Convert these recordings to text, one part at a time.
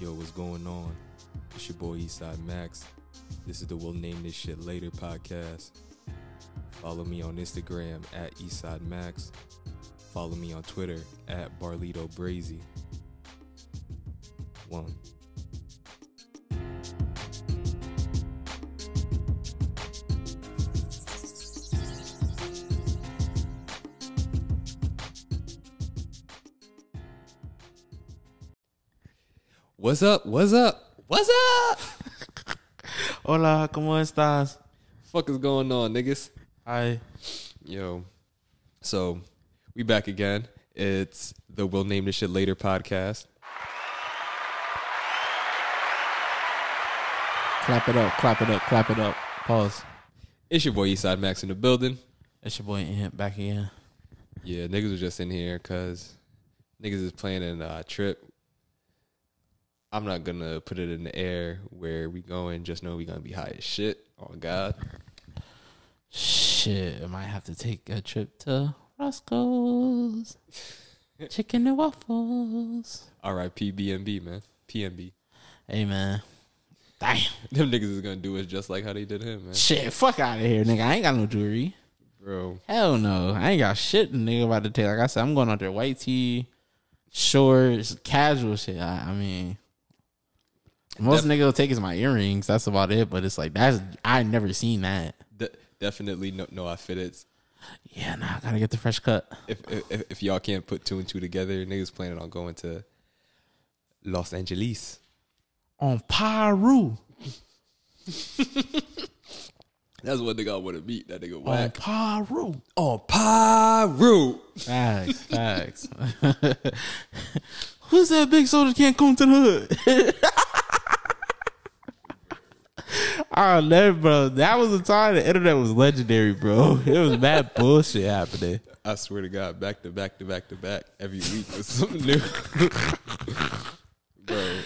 Yo, what's going on? It's your boy Eastside Max. This is the We'll Name This Shit Later podcast. Follow me on Instagram at Eastside Max. Follow me on Twitter at Barlito Brazy. One. What's up? What's up? What's up? Hola, ¿cómo estás? Fuck is going on, niggas? Hi. Yo. So, we back again. It's the We'll Name This Shit Later podcast. Clap it up, clap it up, clap it up. Pause. It's your boy Eastside Max in the building. It's your boy Ant back again. Yeah, niggas was just in here because niggas is planning a trip. I'm not going to put it in the air where we going. Just know we going to be high as shit. Oh, God. Shit. I might have to take a trip to Roscoe's. Chicken and waffles. R.I.P. BNB, man. PNB. Hey, man. Damn. Them niggas is going to do us just like how they did him, man. Shit. Fuck out of here, nigga. I ain't got no jewelry. Bro. Hell no. I ain't got shit, nigga, about to take. Like I said, I'm going out there white tee, shorts, casual shit. I mean... Most nigga will take is my earrings. That's about it. But it's like that's I never seen that. Definitely no outfits. Yeah, nah, I gotta get the fresh cut. If y'all can't put two and two together, niggas planning on going to Los Angeles on Pyru. That's what nigga I want to meet. That nigga whack. On Pyru. On Pyru. Facts, facts. Who's that big soldier can't come to the hood? I never, bro. That was the time the internet was legendary, bro. It was mad bullshit happening. I swear to God, back to back to back to back every week was something new. Bro,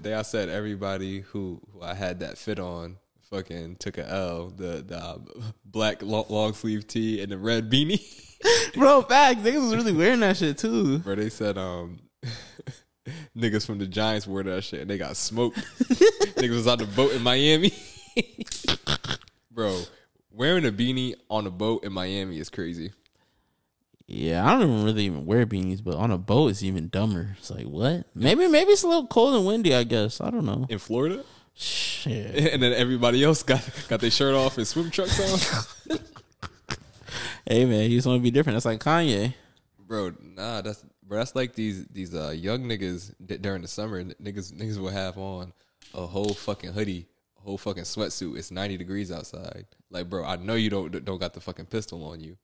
they I said everybody who I had that fit on fucking took a L. The black long sleeve tee and the red beanie. Bro, facts. Niggas was really wearing that shit too. Bro, they said niggas from the Giants wore that shit and they got smoked. Niggas was on the boat in Miami. Bro, wearing a beanie on a boat in Miami is crazy. Yeah, I don't even wear beanies, but on a boat it's even dumber. It's like, what? Maybe it's a little cold and windy, I guess. I don't know. In Florida? Shit. And then everybody else got their shirt off and swim trunks on. Hey, man, you just want to be different. That's like Kanye. Bro, nah, that's like these young niggas during the summer. Niggas will have on a whole fucking hoodie, a whole fucking sweatsuit. It's 90 degrees outside. Like, bro, I know you don't got the fucking pistol on you,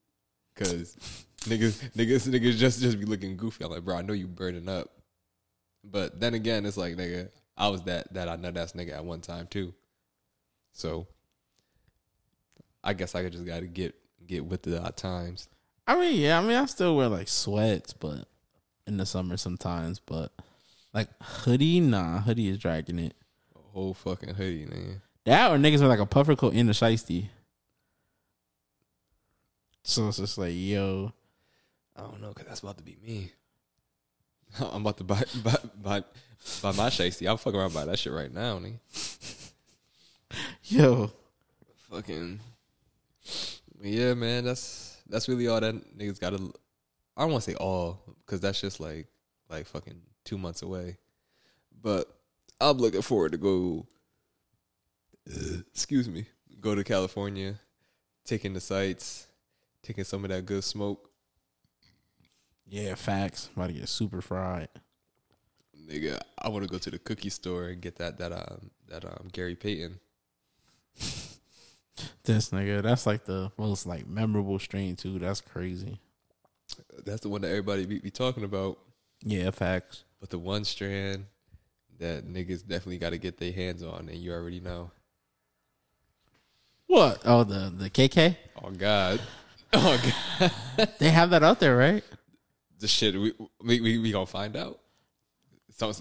cause niggas just be looking goofy. I'm like, bro, I know you burning up. But then again, it's like, nigga, I was that I know that's nigga at one time too. So, I guess I just gotta get with the times. I mean, I still wear, like, sweats, but in the summer sometimes, but, like, hoodie, nah, hoodie is dragging it. A whole fucking hoodie, man. That or niggas wear, like, a puffer coat and a shiesty. So it's just like, yo, I don't know, because that's about to be me. I'm about to buy my shiesty. I'm fucking around by that shit right now, nigga. Yo. Fucking. Yeah, man, that's really all that niggas gotta. I don't want to say all, because that's just like fucking 2 months away. But I'm looking forward to go to California, taking the sights, taking some of that good smoke. Yeah, facts. About to get super fried, nigga. I want to go to the cookie store and get that Gary Payton. This nigga, that's like the most like memorable strain too. That's crazy. That's the one that everybody be talking about. Yeah, facts. But the one strand that niggas definitely got to get their hands on, and you already know what. Oh, the KK. Oh God. Oh God. They have that out there, right? The shit we gonna find out.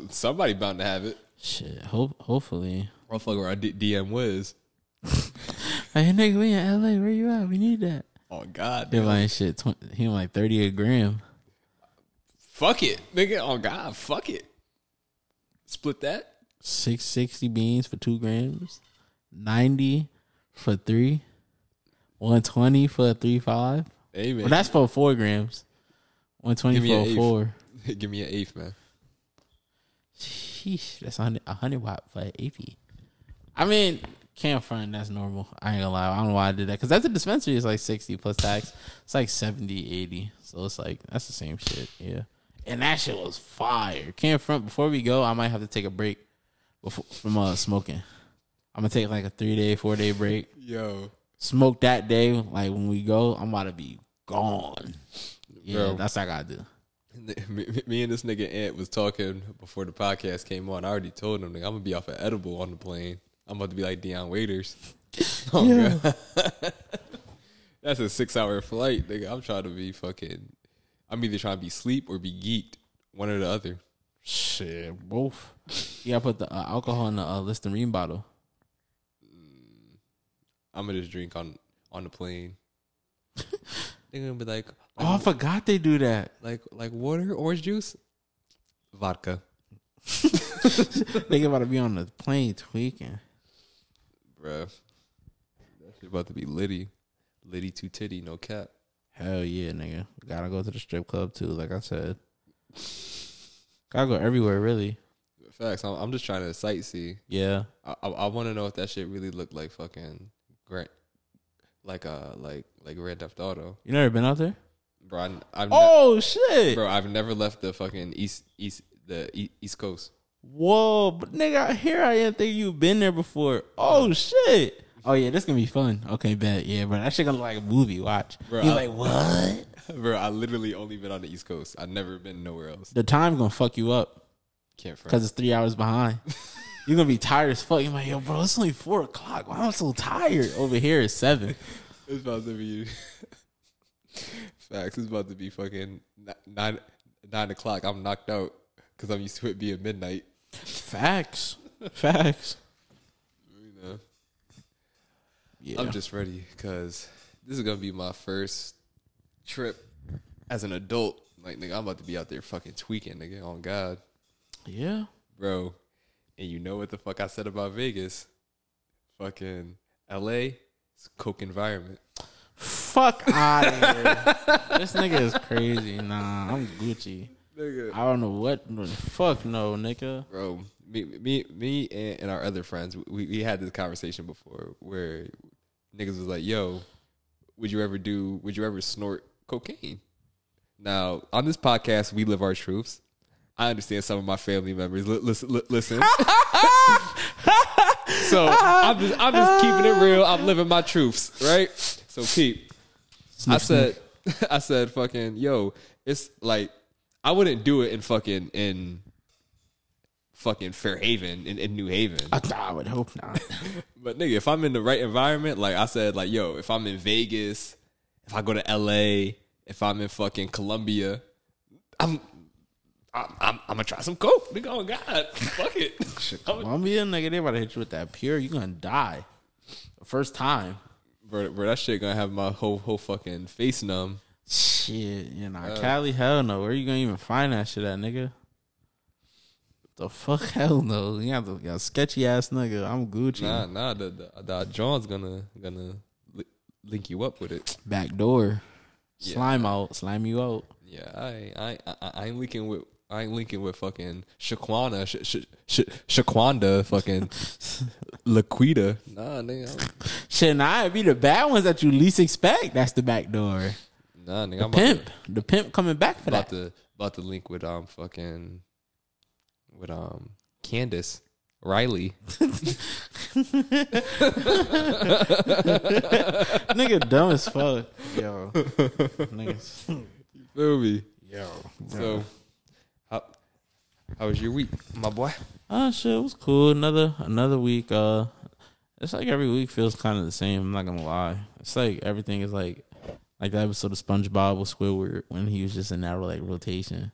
Somebody bound to have it. Shit. Hopefully. I'll fuck around DM Wiz. Hey nigga, we in LA. Where you at? We need that. Oh God, they're like shit. He like 30 a gram. Fuck it, nigga. Oh God, fuck it. Split that. 660 beans for 2 grams, 90 for 3, 120 for 3.5. Hey, man. Well, that's for 4 grams. 120 for 4. Give me an eighth, man. Sheesh, that's 100 watt for an AP. I mean, can't front, that's normal. I ain't gonna lie. I don't know why I did that, because that's a dispensary. It's like 60 plus tax. It's like 70, 80. So it's like, that's the same shit. Yeah. And that shit was fire. Can't front. Before we go, I might have to take a break from smoking. I'm gonna take like a 3-day, 4-day break. Yo, smoke that day. Like when we go, I'm about to be gone. Yeah, bro, that's what I gotta do. Me and this nigga Ant was talking before the podcast came on. I already told him, like, I'm gonna be off an edible on the plane. I'm about to be like Deion Waiters. Oh, yeah. That's a 6-hour flight, nigga. I'm trying to be fucking. I'm either trying to be sleep or be geeked, one or the other. Shit, both. You gotta put the alcohol in the Listerine bottle. I'm gonna just drink on the plane. They're gonna be like, oh, I forgot they do that. Like water, orange juice, vodka. They about to be on the plane tweaking, bruh. That shit about to be litty. Litty to titty, no cap. Hell yeah, nigga. Gotta go to the strip club too, like I said. Gotta go everywhere, really. Facts. I'm just trying to sightsee. Yeah. I want to know if that shit really looked like fucking Grant, like Grand Theft Auto. You never been out there, bro? Shit, bro! I've never left the fucking East Coast. Whoa, but nigga, here I am thinking you've been there before. Oh shit! Oh yeah, this gonna be fun. Okay, bet. Yeah, bro, that shit gonna look like a movie. Watch. Bro, you like what? Bro, I literally only been on the East Coast. I've never been nowhere else. The time's gonna fuck you up. Can't front. Because it's 3 hours behind. You're gonna be tired as fuck. You're like, yo, bro, it's only 4 o'clock. Why am I so tired? Over here it's 7. It's about to be facts. It's about to be fucking 9 o'clock. I'm knocked out because I'm used to it being midnight. Facts. Facts. You know. Yeah. I'm just ready because this is gonna be my first trip as an adult. Like, nigga, I'm about to be out there fucking tweaking, nigga. On God. Yeah, bro. And you know what the fuck I said about Vegas? Fucking LA, it's a coke environment. Fuck out of here. This nigga is crazy. Nah, I'm Gucci, nigga. I don't know what. Fuck no, nigga. Bro, me and our other friends, we had this conversation before where niggas was like, yo, would you ever snort cocaine? Now, on this podcast, we live our truths. I understand some of my family members listen. So I'm just keeping it real. I'm living my truths, right? So keep. I said fucking yo. It's like I wouldn't do it in fucking Fairhaven in New Haven. I would hope not. But nigga, if I'm in the right environment, like I said, like yo, if I'm in Vegas, if I go to LA, if I'm in fucking Columbia, I'm gonna try some coke, nigga. Oh God, fuck it. Columbia, nigga, they about to hit you with that pure. You gonna die the first time, bro. That shit gonna have my whole fucking face numb. Shit, you know, Cali, hell no. Where are you gonna even find that shit at, nigga? The fuck, hell no. You got a sketchy ass nigga. I'm Gucci. Nah. The John's gonna link you up with it. Backdoor, yeah. Slime you out. Yeah, I ain't linking with. I ain't linking with fucking Shaquanda, fucking Laquita. Nah, nigga. Shit, nah, it be the bad ones that you least expect. That's the back door. Nah, nigga. The pimp coming back for about that. About to link with Candace Riley. Nigga, dumb as fuck, yo. Niggas, you feel me, yo, bro. So. How was your week, my boy? Oh shit, it was cool. Another week. It's like every week feels kind of the same. I'm not gonna lie. It's like everything is like that episode of SpongeBob with Squidward when he was just in that like rotation,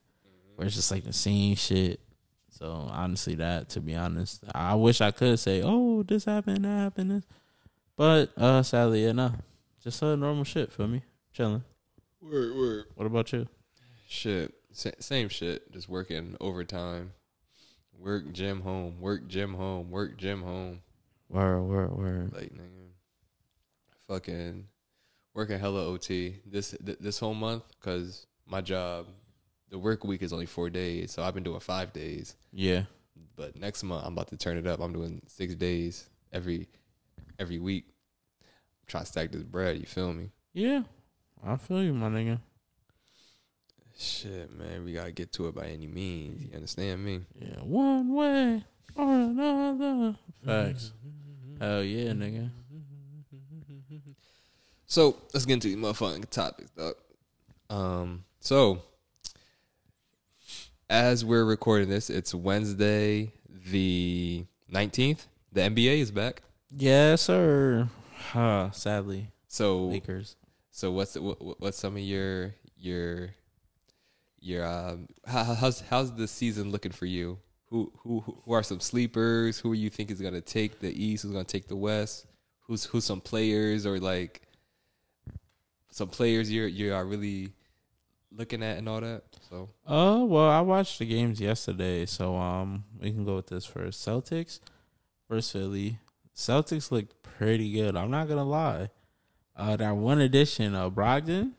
where it's just like the same shit. So honestly, to be honest, I wish I could say, oh, this happened, that happened, this, but sadly, yeah, no, just normal shit for me, chilling. Word. What about you? Shit. Same shit, just working overtime, Work, gym, home. Work, gym, home. Work, gym, home. Word. Like, nigga. Fucking working hella OT this whole month because my job, the work week is only 4 days, so I've been doing 5 days. Yeah. But next month, I'm about to turn it up. I'm doing 6 days every week. Try to stack this bread, you feel me? Yeah. I feel you, my nigga. Shit, man. We got to get to it by any means. You understand me? Yeah. One way or another. Facts. Hell yeah, nigga. So, let's get into these motherfucking topics, dog. So, as we're recording this, it's Wednesday the 19th. The NBA is back. Yes, sir. Sadly. So, Lakers. So, what's some of your how's the season looking for you? Who are some sleepers? Who you think is going to take the East? Who's going to take the West? Who's some players or like some players you are really looking at and all that? So well, I watched the games yesterday, so we can go with this first. Celtics versus Philly. Celtics looked pretty good. I'm not gonna lie. That one addition of Brogdon,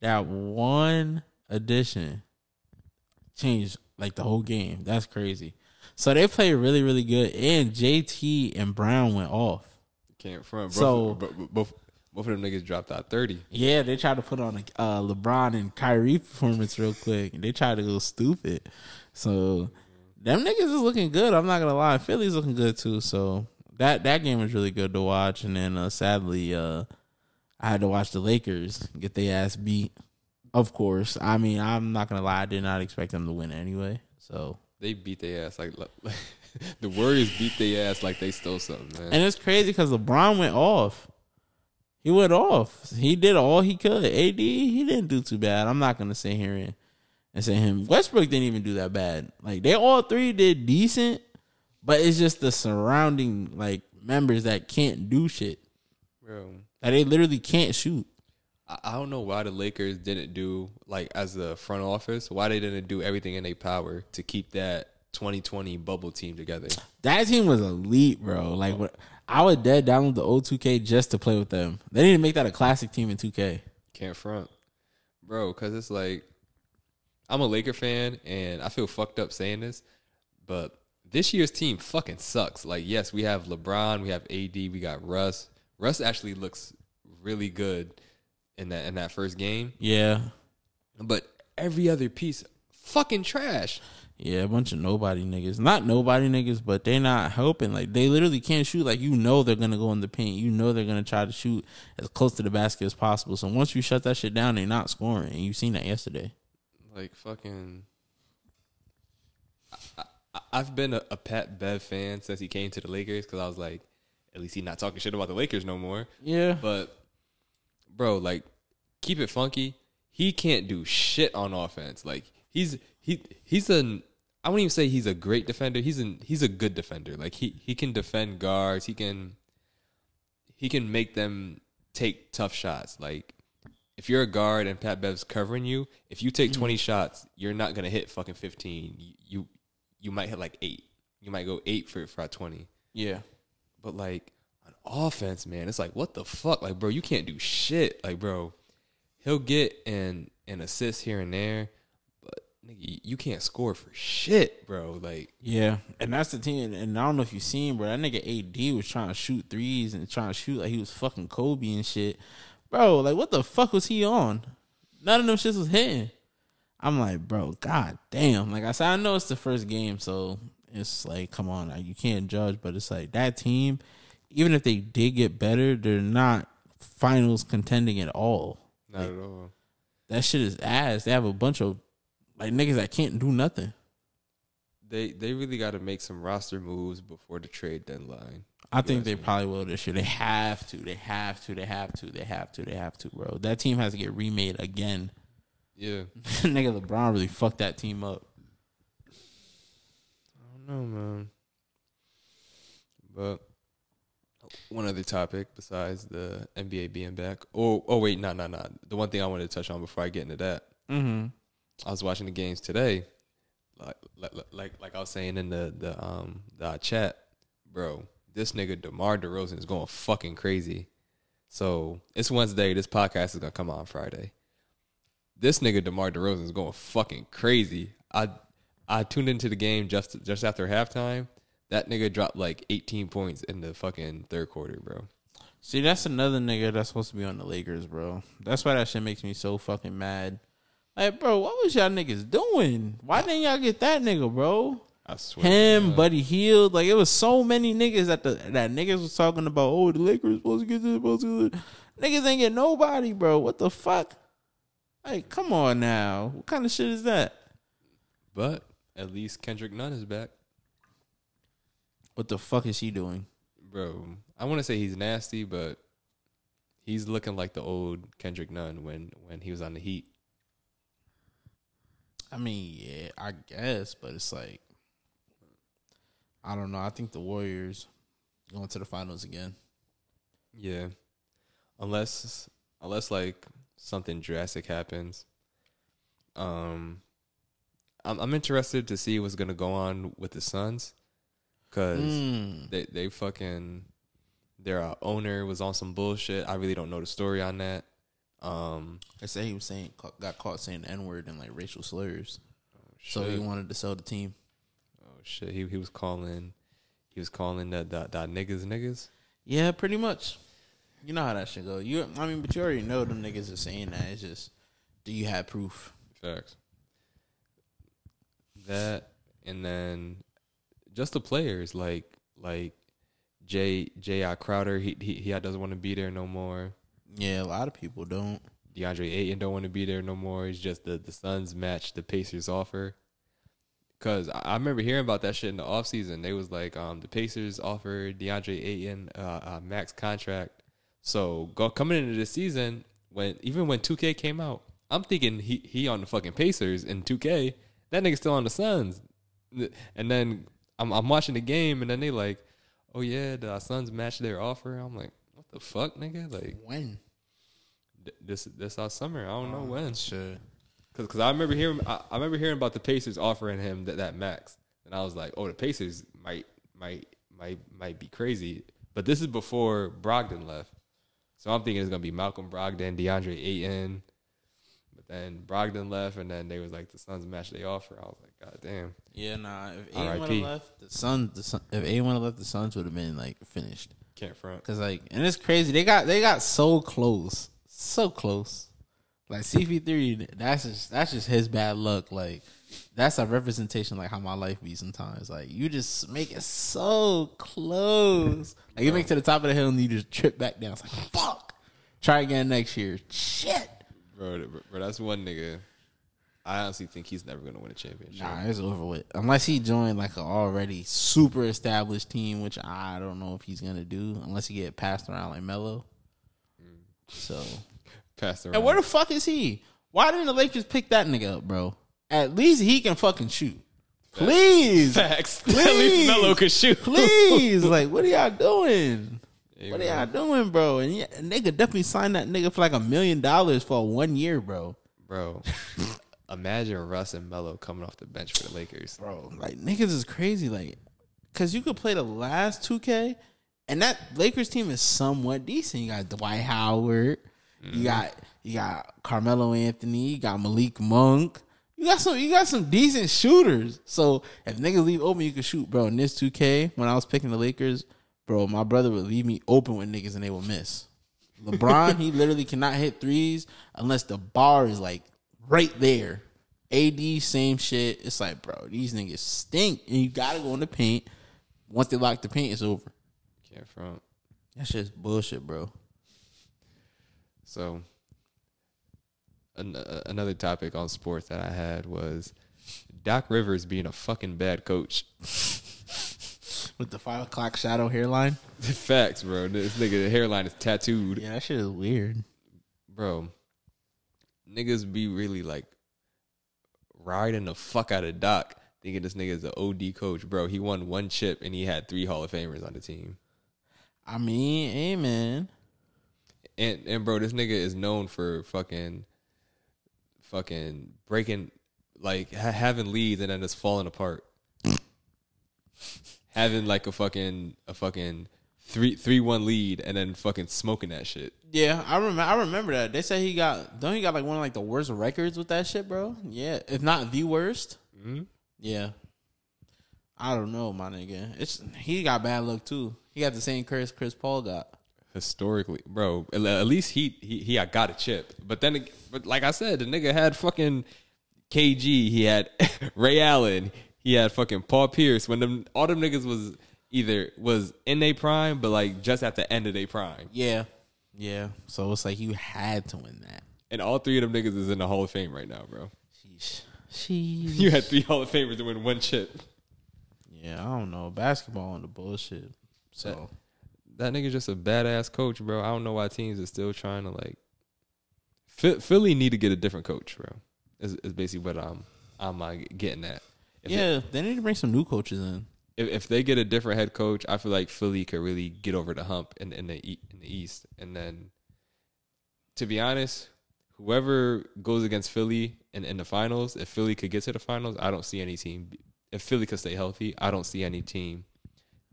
that one addition changed like the whole game. That's crazy. So they played really, really good, and JT and Brown went off. Can't front, bro. So both of them niggas dropped out 30. Yeah, they tried to put on a LeBron and Kyrie performance real quick. They tried to go stupid. So them niggas is looking good. I'm not going to lie. Philly's looking good too. So that game was really good to watch. And then sadly, I had to watch the Lakers get their ass beat. Of course. I mean, I'm not going to lie. I did not expect them to win anyway. So they beat their ass like the Warriors beat their ass like they stole something, man. And it's crazy because LeBron went off. He went off. He did all he could. AD, he didn't do too bad. I'm not going to sit here and say him. Westbrook didn't even do that bad. Like, they all three did decent, but it's just the surrounding, like, members that can't do shit. Bro. Like, they literally can't shoot. I don't know why the Lakers didn't do, like, as a front office, why they didn't do everything in their power to keep that 2020 bubble team together. That team was elite, bro. Like, what? I would dead download the old 2K just to play with them. They need to make that a classic team in 2K. Can't front. Bro, because it's like, I'm a Laker fan, and I feel fucked up saying this, but this year's team fucking sucks. Like, yes, we have LeBron, we have AD, we got Russ. Russ actually looks really good in that first game. Yeah. But every other piece, fucking trash. Yeah, a bunch of nobody niggas. Not nobody niggas, but they not helping. Like, they literally can't shoot. Like, you know they're going to go in the paint. You know they're going to try to shoot as close to the basket as possible. So once you shut that shit down, they're not scoring. And you seen that yesterday. Like, fucking, I've been a Pat Bev fan since he came to the Lakers because I was like, at least he's not talking shit about the Lakers no more. Yeah. But, bro, like, keep it funky. He can't do shit on offense. Like, he's I wouldn't even say he's a great defender. He's a good defender. Like he can defend guards. He can make them take tough shots. Like if you're a guard and Pat Bev's covering you, if you take 20 shots, you're not gonna hit fucking 15. You might hit like 8. You might go 8 for a 20. Yeah, but like on offense, man, it's like what the fuck? Like bro, you can't do shit. Like bro, he'll get an assist here and there. You can't score for shit, bro. Like, yeah, and that's the team. And I don't know if you seen, bro. That nigga AD was trying to shoot threes and trying to shoot like he was fucking Kobe and shit, bro. Like, what the fuck was he on? None of them shits was hitting. I'm like, bro, god damn. Like I said, I know it's the first game, so it's like, come on, like, you can't judge. But it's like that team, even if they did get better, they're not finals contending at all. Not like, at all. That shit is ass. They have a bunch of like niggas that can't do nothing. They really got to make some roster moves before the trade deadline. I think they probably will this year. They have to, bro. That team has to get remade again. Yeah. Nigga, LeBron really fucked that team up. I don't know, man. But one other topic besides the NBA being back. Oh wait, no. The one thing I wanted to touch on before I get into that. Mm-hmm. I was watching the games today. Like like I was saying in the chat, bro, this nigga DeMar DeRozan is going fucking crazy. So it's Wednesday. This podcast is gonna come out on Friday. This nigga DeMar DeRozan is going fucking crazy. I tuned into the game just after halftime. That nigga dropped like 18 points in the fucking third quarter, bro. See, that's another nigga that's supposed to be on the Lakers, bro. That's why that shit makes me so fucking mad. Like, bro, what was y'all niggas doing? Why didn't y'all get that nigga, bro? I swear. Him, Buddy Hield. Like, it was so many niggas that niggas was talking about, oh, the Lakers supposed to get this, supposed to get this. Niggas ain't get nobody, bro. What the fuck? Like, come on now. What kind of shit is that? But at least Kendrick Nunn is back. What the fuck is he doing? Bro, I want to say he's nasty, but he's looking like the old Kendrick Nunn when he was on the Heat. I mean, yeah, I guess, but it's like, I don't know. I think the Warriors going to the finals again. Yeah. Unless like something drastic happens. I'm interested to see what's going to go on with the Suns. Because their owner was on some bullshit. I really don't know the story on that. They say he was got caught saying the N-word and like racial slurs. Oh, so he wanted to sell the team. Oh shit. He was calling that niggas. Yeah, pretty much. You know how that shit go. But you already know them niggas are saying that. It's just, do you have proof? Facts. That, and then just the players like J.I. Crowder, he doesn't want to be there no more. Yeah, a lot of people don't. DeAndre Ayton don't want to be there no more. It's just the Suns match the Pacers offer. Because I remember hearing about that shit in the offseason. They was like, the Pacers offered DeAndre Ayton a max contract. So coming into this season, even when 2K came out, I'm thinking he on the fucking Pacers in 2K. That nigga's still on the Suns. And then I'm watching the game, and then they like, oh, yeah, the Suns matched their offer. I'm like, what the fuck, nigga? Like, when? This our summer. I don't know when. Sure. Because I remember hearing about the Pacers offering him that max. And I was like, oh, the Pacers might be crazy. But this is before Brogdon left. So I'm thinking it's going to be Malcolm Brogdon, DeAndre Ayton. But then Brogdon left, and then they was like, the Suns matched their offer. I was like, God damn. Yeah, nah. If Ayton would have left, the Suns would have been like finished. Can't front. Cause like, and it's crazy. They got so close, so close. Like CP3, that's just his bad luck. Like that's a representation like how my life be sometimes. Like you just make it so close. Like you make it to the top of the hill and you just trip back down. It's like fuck. Try again next year. Shit. Bro, that's one nigga. I honestly think he's never going to win a championship. Nah, it's over with. Unless he joined like an already super established team, which I don't know if he's going to do, unless he get passed around like Melo. So, passed around. And where the fuck is he? Why didn't the Lakers pick that nigga up, bro? At least he can fucking shoot. Please. Facts. Please. At least Melo can shoot. Please. Like, what are y'all doing? Hey, what are y'all doing, bro? And they could definitely sign that nigga for like $1 million for 1 year, bro. Bro. Imagine Russ and Melo coming off the bench for the Lakers. Bro, like, niggas is crazy. Like, because you could play the last 2K, and that Lakers team is somewhat decent. You got Dwight Howard. You got Carmelo Anthony. You got Malik Monk. You got some decent shooters. So, if niggas leave open, you can shoot, bro. In this 2K, when I was picking the Lakers, bro, my brother would leave me open with niggas, and they would miss. LeBron, he literally cannot hit threes unless the bar is, like, right there. AD, same shit. It's like, bro, these niggas stink. And you gotta go in the paint. Once they lock the paint, it's over. Can't front. That shit's bullshit, bro. So another topic on sports that I had was Doc Rivers being a fucking bad coach. With the 5 o'clock shadow hairline. Facts, bro. This nigga, the hairline is tattooed. Yeah, that shit is weird, bro. Niggas be really like riding the fuck out of Doc, thinking this nigga is an OD coach, bro. He won one chip and he had 3 Hall of Famers on the team. I mean, amen. And bro, this nigga is known for fucking breaking like having leads and then just falling apart. Having like a fucking 3-1 lead and then fucking smoking that shit. Yeah, I remember that. They say he got like one of like the worst records with that shit, bro. Yeah, if not the worst. Mm-hmm. Yeah. I don't know, my nigga. He got bad luck too. He got the same curse Chris Paul got. Historically, bro. At least he got a chip. But then, but like I said, the nigga had fucking KG. He had Ray Allen. He had fucking Paul Pierce. When all them niggas was in their prime, but like just at the end of their prime. Yeah, yeah. So it's like you had to win that. And all three of them niggas is in the Hall of Fame right now, bro. Sheesh. You had three Hall of Famers to win one chip. Yeah, I don't know. Basketball and the bullshit. So that nigga's just a badass coach, bro. I don't know why teams are still trying to like. Philly need to get a different coach, bro. Is basically what I'm getting at. They need to bring some new coaches in. If they get a different head coach, I feel like Philly could really get over the hump in the East. And then, to be honest, whoever goes against Philly in the finals, if Philly could get to the finals, I don't see any team. If Philly could stay healthy, I don't see any team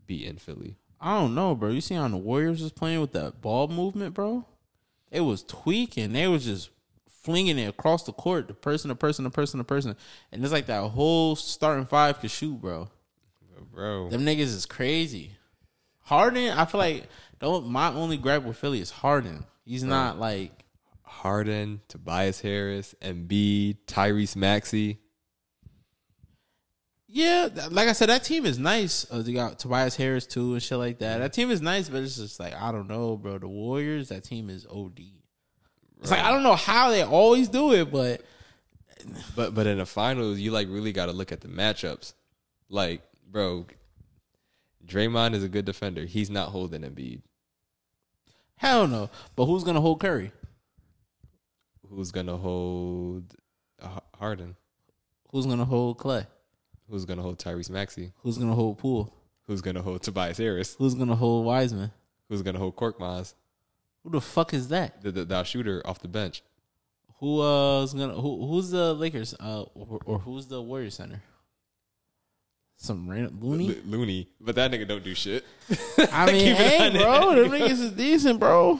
beating Philly. I don't know, bro. You see how the Warriors was playing with that ball movement, bro? It was tweaking. They was just flinging it across the court, the person. And it's like that whole starting five could shoot, bro. Bro. Them niggas is crazy. Harden, I feel like my only gripe with Philly is Harden. He's not like... Harden, Tobias Harris, Embiid, Tyrese Maxey. Yeah, like I said, that team is nice. They got Tobias Harris, too, and shit like that. That team is nice, but it's just like, I don't know, bro. The Warriors, that team is OD. It's like, I don't know how they always do it, but... But in the finals, you, like, really got to look at the matchups. Like, bro, Draymond is a good defender. He's not holding Embiid. Hell no. But who's going to hold Curry? Who's going to hold Harden? Who's going to hold Clay? Who's going to hold Tyrese Maxey? Who's going to hold Poole? Who's going to hold Tobias Harris? Who's going to hold Wiseman? Who's going to hold Korkmaz? Who the fuck is that? The shooter off the bench. Who's the Lakers or who's the Warriors center? Some random Looney, but that nigga don't do shit. I mean, hey, bro, them niggas is decent, bro.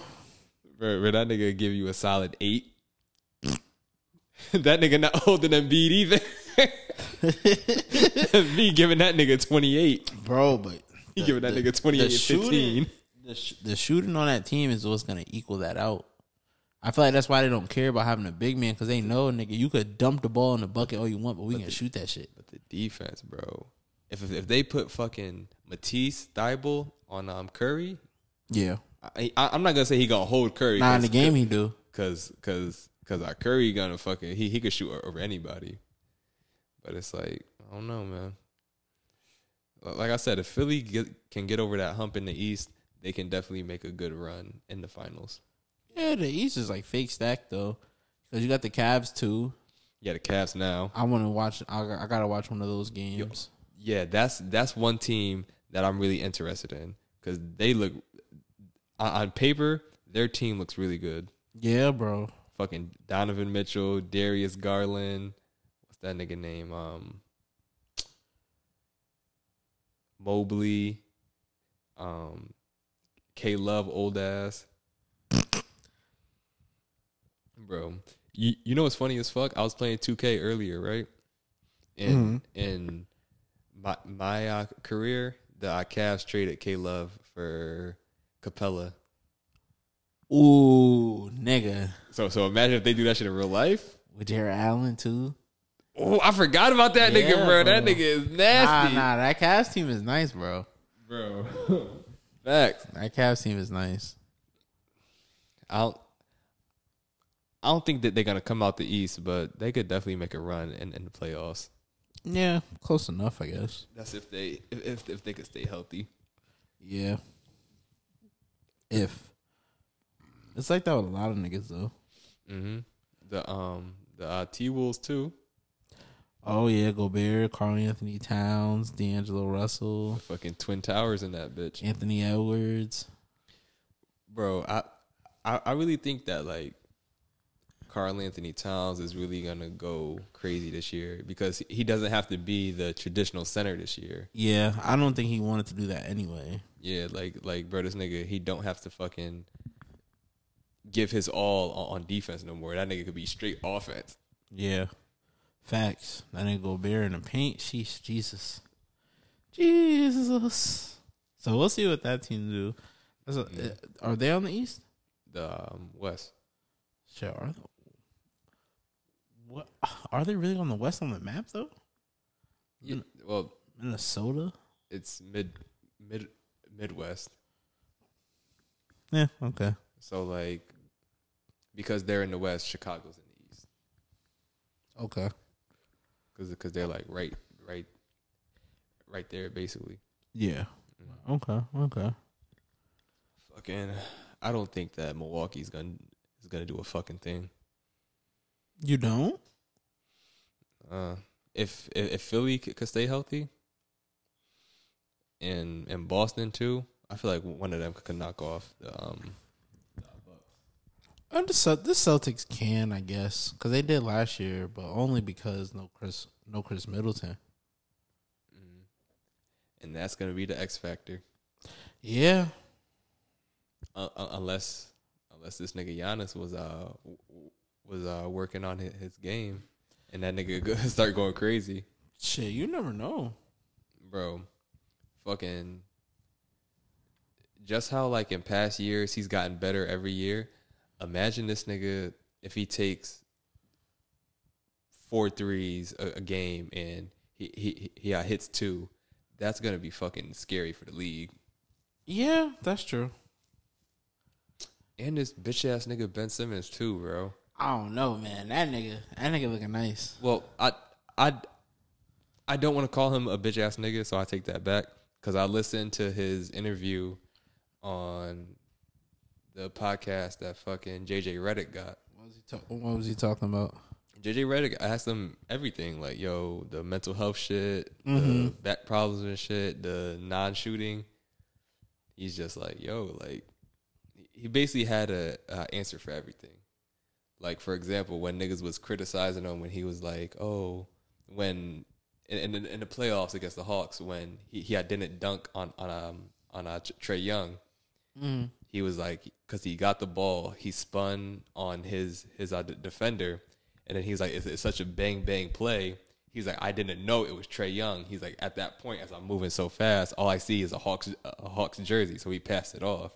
But that nigga give you a solid 8. That nigga not holding Embiid either. Me giving that nigga 28, bro. But he giving that nigga 28 and 15. The shooting on that team is what's gonna equal that out. I feel like that's why they don't care about having a big man, because they know, nigga, you could dump the ball in the bucket all you want, but we can shoot that shit. But the defense, bro. If they put fucking Matisse Thybulle on Curry, yeah, I'm not gonna say he gonna hold Curry. Nah, in the game he do, because our Curry gonna fucking he could shoot over anybody. But it's like, I don't know, man. Like I said, if Philly can get over that hump in the East, they can definitely make a good run in the finals. Yeah, the East is like fake stacked, though. Because you got the Cavs, too. Yeah, the Cavs now. I want to watch. I got to watch one of those games. Yeah, that's one team that I'm really interested in. Because they look, on paper, their team looks really good. Yeah, bro. Fucking Donovan Mitchell, Darius Garland. That nigga name, Mobley, K-Love, old ass. Bro, you know what's funny as fuck? I was playing 2K earlier, right? And in my career, the Cavs traded K-Love for Capella. Ooh, nigga. So imagine if they do that shit in real life. With Jared Allen, too. Oh, I forgot about that nigga, bro. That nigga is nasty. Nah, that Cavs team is nice, bro. Bro. Facts. That Cavs team is nice. I don't think that they're going to come out the East, but they could definitely make a run in the playoffs. Yeah, close enough, I guess. That's if they could stay healthy. Yeah. If. It's like that with a lot of niggas, though. Mm-hmm. The T-Wolves, too. Oh, yeah, Gobert, Carl Anthony Towns, D'Angelo Russell. The fucking Twin Towers in that bitch. Anthony Edwards. Bro, I really think that, like, Karl Anthony Towns is really going to go crazy this year because he doesn't have to be the traditional center this year. Yeah, I don't think he wanted to do that anyway. Yeah, like bro, this nigga, he don't have to fucking give his all on defense no more. That nigga could be straight offense. Yeah, facts. That nigga Gobert in the paint. Sheesh, Jesus. So we'll see what that team do. Are they on the East? The West. Shit, are they really on the West on the map though? Yeah, well, Minnesota. It's Midwest. Yeah. Okay. So like, because they're in the West, Chicago's in the East. Okay. Because they're like right there basically. Yeah. Mm-hmm. Okay. Fucking, I don't think that Milwaukee's gonna do a fucking thing. You don't? If Philly could stay healthy, and Boston too, I feel like one of them could knock off the Bucks. And the Celtics can, I guess, because they did last year, but only because no Chris Middleton. And that's gonna be the X factor. Yeah. Unless this nigga Giannis was working on his game, and that nigga start going crazy. Shit, you never know, bro. Fucking, just how like in past years he's gotten better every year. Imagine this nigga if he takes 4 threes a game and he hits 2. That's gonna be fucking scary for the league. Yeah, that's true. And this bitch ass nigga Ben Simmons too, bro. I don't know, man. That nigga looking nice. Well, I don't want to call him a bitch ass nigga, so I take that back. Because I listened to his interview on the podcast that fucking JJ Redick got. What was he talking about? JJ Redick asked him everything, like, yo, the mental health shit, the back problems and shit, the non-shooting. He's just like, yo, like. He basically had a answer for everything. Like, for example, when niggas was criticizing him when he was like, oh, when in the playoffs against the Hawks, when he didn't dunk on Trae Young, he was like, because he got the ball, he spun on his defender, and then he's like, it's such a bang-bang play. He's like, I didn't know it was Trae Young. He's like, at that point, as I'm moving so fast, all I see is a Hawks jersey, so he passed it off.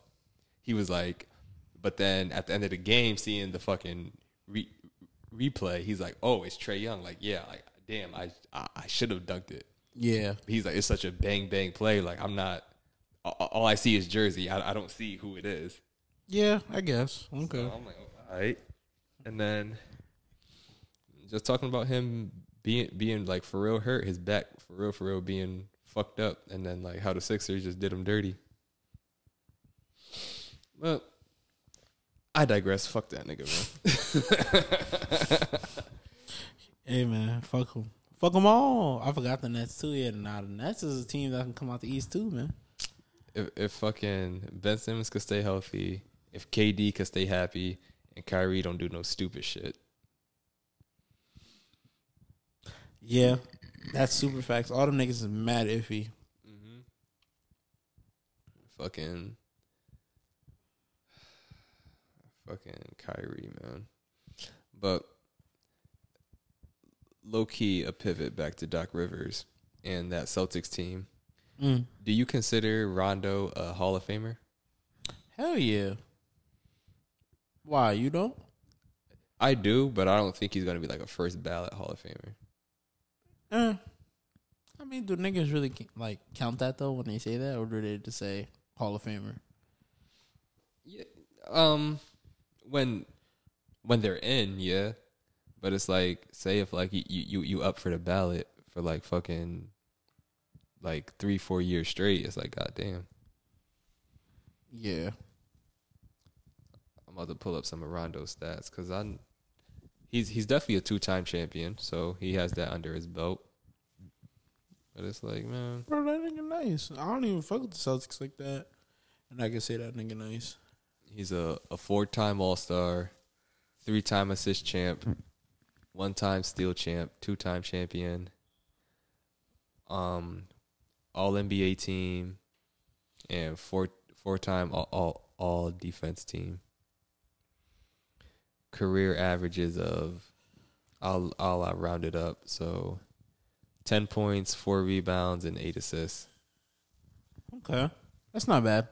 He was like, but then at the end of the game, seeing the fucking replay, he's like, oh, it's Trae Young. Like, yeah, like, damn, I should have dunked it. Yeah. He's like, it's such a bang-bang play. Like, I'm not, all I see is jersey. I don't see who it is. Yeah, I guess. Okay. So I'm like, all right. And then just talking about him being like, for real hurt, his back, for real, being fucked up. And then, like, how the Sixers just did him dirty. Well, I digress. Fuck that nigga, bro. Hey, man, fuck him. Fuck them all. I forgot the Nets, too. Yeah, now the Nets is a team that can come out the East, too, man. If fucking Ben Simmons could stay healthy, if KD could stay happy, and Kyrie don't do no stupid shit. Yeah, that's super facts. All them niggas is mad iffy. Fucking... Fucking Kyrie, man. But low-key, a pivot back to Doc Rivers and that Celtics team. Do you consider Rondo a Hall of Famer? Hell yeah. Why? You don't? I do, but I don't think he's going to be like a first ballot Hall of Famer. I mean, do niggas really like count that though when they say that? Or do they just say Hall of Famer? Yeah. When they're in, yeah, but it's like, say if like you up for the ballot for like fucking like 3-4 years straight, it's like, goddamn. Yeah, I'm about to pull up some of Rondo's stats because he's definitely a 2-time champion, so he has that under his belt. But it's like, man, bro, that nigga nice. I don't even fuck with the Celtics like that, and I can say that nigga nice. He's a 4-time All-Star, three-time assist champ, one-time steal champ, two-time champion, all-NBA team, and four-time all defense team. Career averages of, I'll round it up, so 10 points, 4 rebounds, and 8 assists. Okay. That's not bad.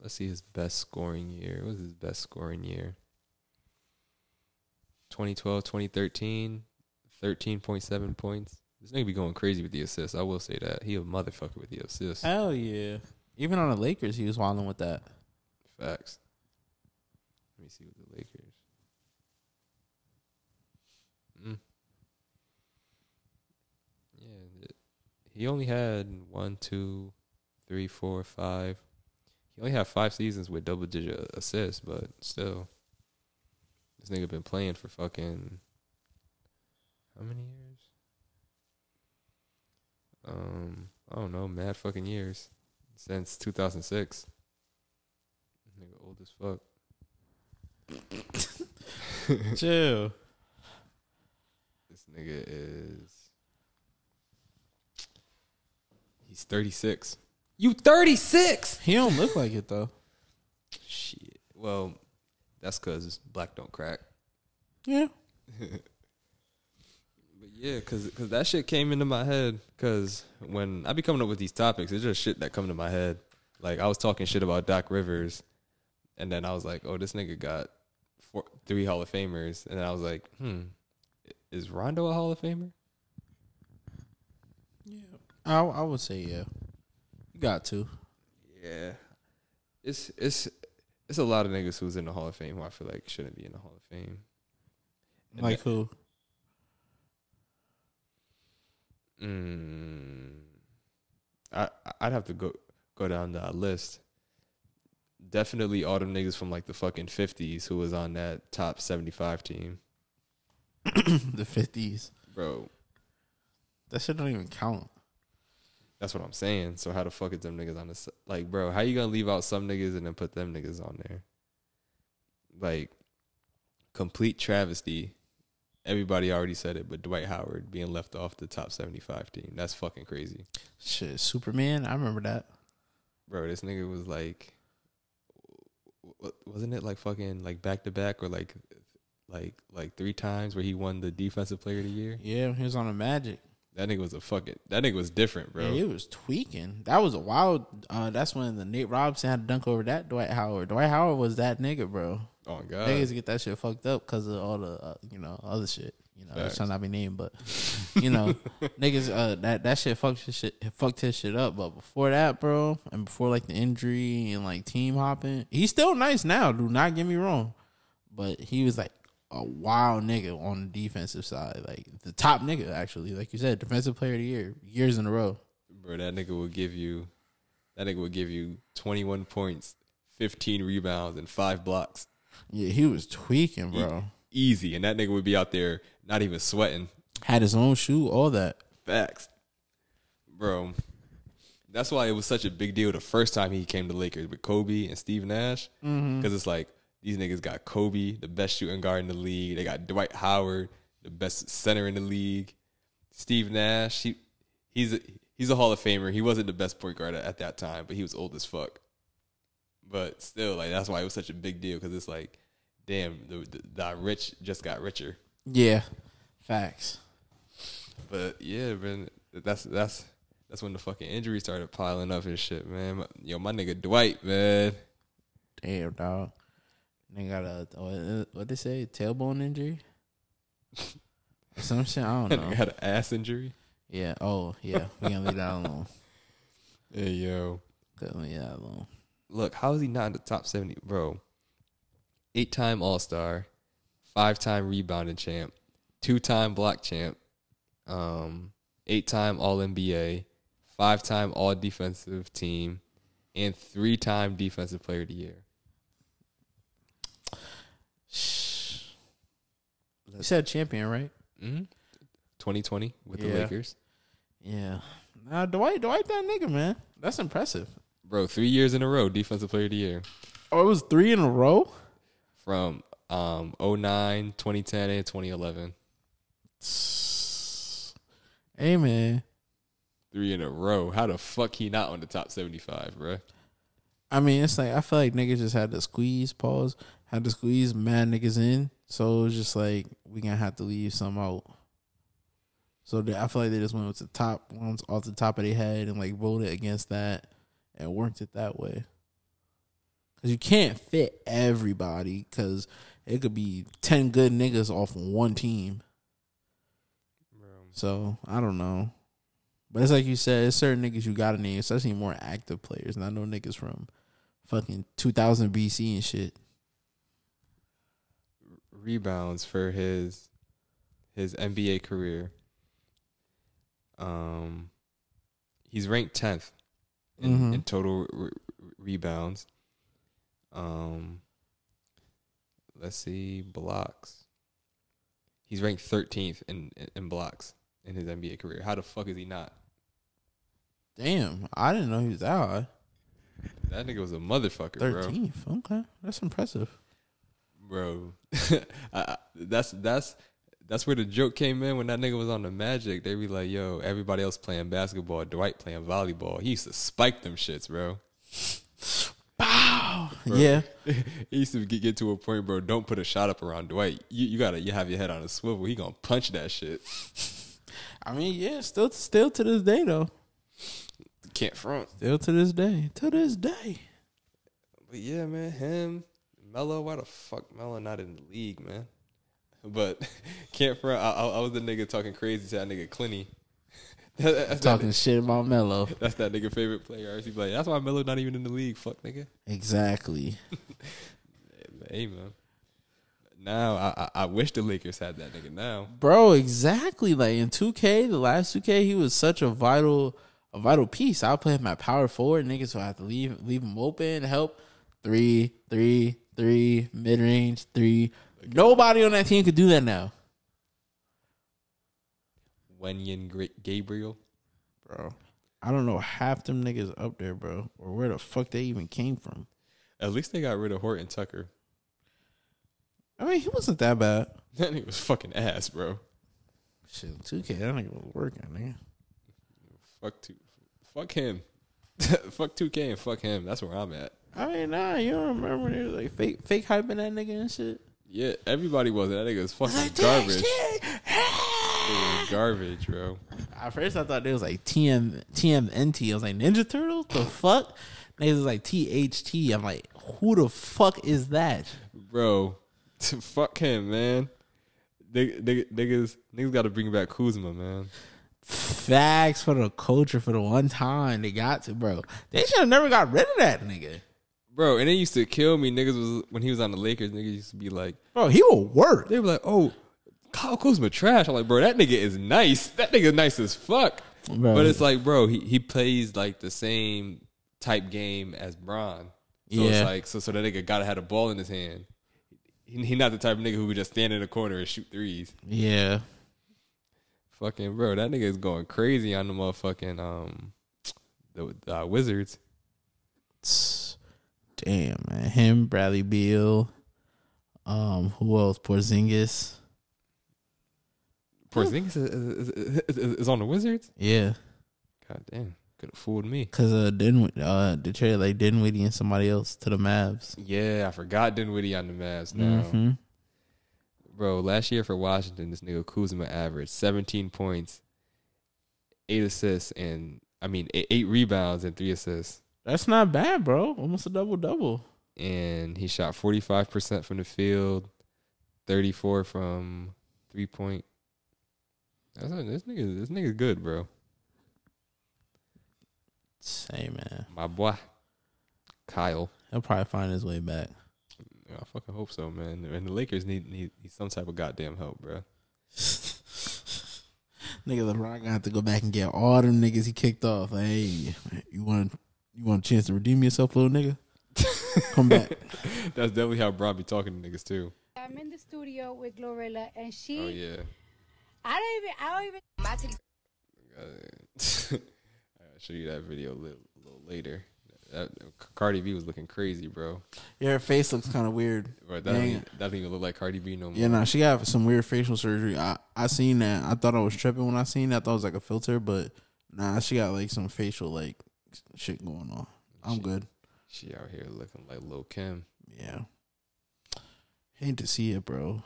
Let's see his best scoring year. What was his best scoring year? 2012, 2013, 13.7 points. This nigga be going crazy with the assists. I will say that. He a motherfucker with the assists. Hell yeah. Even on the Lakers, he was wilding with that. Facts. Let me see what the Lakers. Yeah. He only had 1, 2, 3, 4, 5. He only had 5 seasons with double-digit assists, but still. This nigga been playing for fucking... how many years? I don't know, mad fucking years. Since 2006. This nigga old as fuck. Chill. This nigga is... he's 36. You 36? He don't look like it, though. Shit. Well, that's because black don't crack. Yeah. But yeah, because that shit came into my head. Because when I be coming up with these topics, it's just shit that come to my head. Like, I was talking shit about Doc Rivers, and then I was like, oh, this nigga got 3 Hall of Famers. And then I was like, is Rondo a Hall of Famer? Yeah. I would say yeah. Got to. Yeah. It's a lot of niggas who's in the Hall of Fame who I feel like shouldn't be in the Hall of Fame. And like who? I'd have to go down that list. Definitely all them niggas from like the fucking 50s who was on that top 75 team. The 50s. Bro. That shit don't even count. That's what I'm saying. So how the fuck is them niggas on this? Like, bro, how you gonna leave out some niggas and then put them niggas on there? Like, complete travesty. Everybody already said it, but Dwight Howard being left off the top 75 team. That's fucking crazy. Shit, Superman, I remember that. Bro, this nigga was like, wasn't it like fucking like back to back or like 3 times where he won the Defensive Player of the Year? Yeah, he was on the Magic. That nigga was different, bro. Yeah, he was tweaking. That was a wild... that's when the Nate Robinson had to dunk over that Dwight Howard. Dwight Howard was that nigga, bro. Oh, God. Niggas get that shit fucked up because of all the, other shit. You know, it's trying not to be named, but, you know, niggas, that shit fucked his shit up. But before that, bro, and before, like, the injury and, like, team hopping, he's still nice now. Do not get me wrong. But he was, like, a wild nigga on the defensive side. Like, the top nigga, actually. Like you said, Defensive Player of the Year. Years in a row. Bro, that nigga will give you 21 points, 15 rebounds, and 5 blocks. Yeah, he was tweaking, bro. Easy. And that nigga would be out there not even sweating. Had his own shoe, all that. Facts. Bro, that's why it was such a big deal the first time he came to Lakers with Kobe and Steve Nash. Because it's like, these niggas got Kobe, the best shooting guard in the league. They got Dwight Howard, the best center in the league. Steve Nash, he's a Hall of Famer. He wasn't the best point guard at that time, but he was old as fuck. But still, like, that's why it was such a big deal, because it's like, damn, the rich just got richer. Yeah, facts. But yeah, man, that's when the fucking injuries started piling up and shit, man. Yo, my nigga Dwight, man. Damn, dog. They got a, what they say, tailbone injury? Some shit, I don't know. They got an ass injury? Yeah, oh, yeah. We're going to leave that alone. Hey, yo. Gonna leave that alone. Look, how is he not in the top 70? Bro, 8-time All-Star, 5-time rebounding champ, 2-time block champ, 8-time All-NBA, 5-time All-Defensive Team, and 3-time Defensive Player of the Year. You said champion, right? 2020 with the Lakers. Yeah. Nah, Dwight that nigga, man. That's impressive. Bro, 3 years in a row, Defensive Player of the Year. Oh, it was 3 in a row? from 09, 2010, and 2011. Hey, man. 3 in a row. How the fuck he not on the top 75, bro? I mean, it's like, I feel like niggas just had to squeeze, pause, had to squeeze mad niggas in. So it was just like, we gonna have to leave some out. So I feel like they just went with the top ones off the top of their head and like voted against that and worked it that way. Because you can't fit everybody, because it could be 10 good niggas off one team. So, I don't know. But it's like you said, there's certain niggas you gotta name, especially more active players. And I know niggas from fucking 2000 BC and shit. Rebounds for his NBA career. He's ranked 10th in total rebounds. Let's see, blocks. He's ranked 13th in blocks in his NBA career. How the fuck is he not? Damn, I didn't know he was that high. That nigga was a motherfucker, 13th, bro. 13th, okay, that's impressive, bro. That's where the joke came in when that nigga was on the Magic. They be like, "Yo, everybody else playing basketball, Dwight playing volleyball. He used to spike them shits, bro." Wow. Bro, yeah. He used to get to a point, bro, don't put a shot up around Dwight. You gotta have your head on a swivel. He gonna punch that shit. I mean, yeah, still to this day though. Can't front. Still to this day. But yeah, man, him, Melo, why the fuck Melo not in the league, man? But can't front. I was the nigga talking crazy to that nigga Clinny. That's talking shit about Melo. That's that nigga favorite player. He's like, that's why Melo not even in the league. Fuck, nigga. Exactly. Hey, man. Now I wish the Lakers had that nigga now, bro. Exactly. Like in 2K, the last 2K, he was such a vital piece. I play my power forward niggas, so I have to leave him open. Help 3, 3, 3 mid range 3. Okay. Nobody on that team could do that now. Wenyan Gabriel. Bro, I don't know half them niggas up there, bro, or where the fuck they even came from. At least they got rid of Horton Tucker. I mean, he wasn't that bad. That nigga was fucking ass, bro. Shit, 2K, that nigga was working, nigga. Fuck him. Fuck 2K and fuck him. That's where I'm at. I mean, nah, you don't remember when they was like fake hyping that nigga and shit? Yeah, everybody was. That nigga was fucking garbage. Garbage, bro. At first I thought it was like TMNT. I was like, Ninja Turtles? The fuck? They was like THT. I'm like, who the fuck is that? Bro, fuck him, man. Niggas gotta bring back Kuzma, man. Facts for the culture for the one time. They got to, bro. They should have never got rid of that nigga. Bro, and it used to kill me. Niggas was when he was on the Lakers, niggas used to be like, bro, he will work. They were like, oh, Kyle Kuzma trash. I'm like, bro, that nigga is nice. That nigga nice as fuck. Bro. But it's like, bro, he plays like the same type game as Bron. So yeah. It's like, so that nigga gotta have a ball in his hand. He not the type of nigga who would just stand in the corner and shoot threes. Yeah. Fucking bro, that nigga is going crazy on the motherfucking the Wizards. Damn, man. Him, Bradley Beal. Who else? Porzingis. Porzingis is on the Wizards? Yeah. God damn. Could have fooled me. Because they traded like Dinwiddie and somebody else to the Mavs. Yeah, I forgot Dinwiddie on the Mavs now. Mm-hmm. Bro, last year for Washington, this nigga Kuzma averaged 17 points, 8 assists, and 8 rebounds and 3 assists. That's not bad, bro. Almost a double-double. And he shot 45% from the field, 34 from 3-point. This nigga's good, bro. Hey, man. My boy, Kyle. He'll probably find his way back. I fucking hope so, man. And the Lakers need some type of goddamn help, bro. Nigga, LeBron gonna have to go back and get all them niggas he kicked off. Like, hey, you want a chance to redeem yourself, little nigga? Come back. That's definitely how Bron be talking to niggas, too. I'm in the studio with Glorilla, and she... Oh, yeah. I don't even. I'll show you that video a little later. Cardi B was looking crazy, bro. Yeah, her face looks kind of weird. Bro, that doesn't even look like Cardi B no more. Yeah, nah, she got some weird facial surgery. I seen that. I thought I was tripping when I seen that. I thought it was like a filter, but nah, she got like some facial like shit going on. I'm good. She out here looking like Lil' Kim. Yeah. Hate to see it, bro.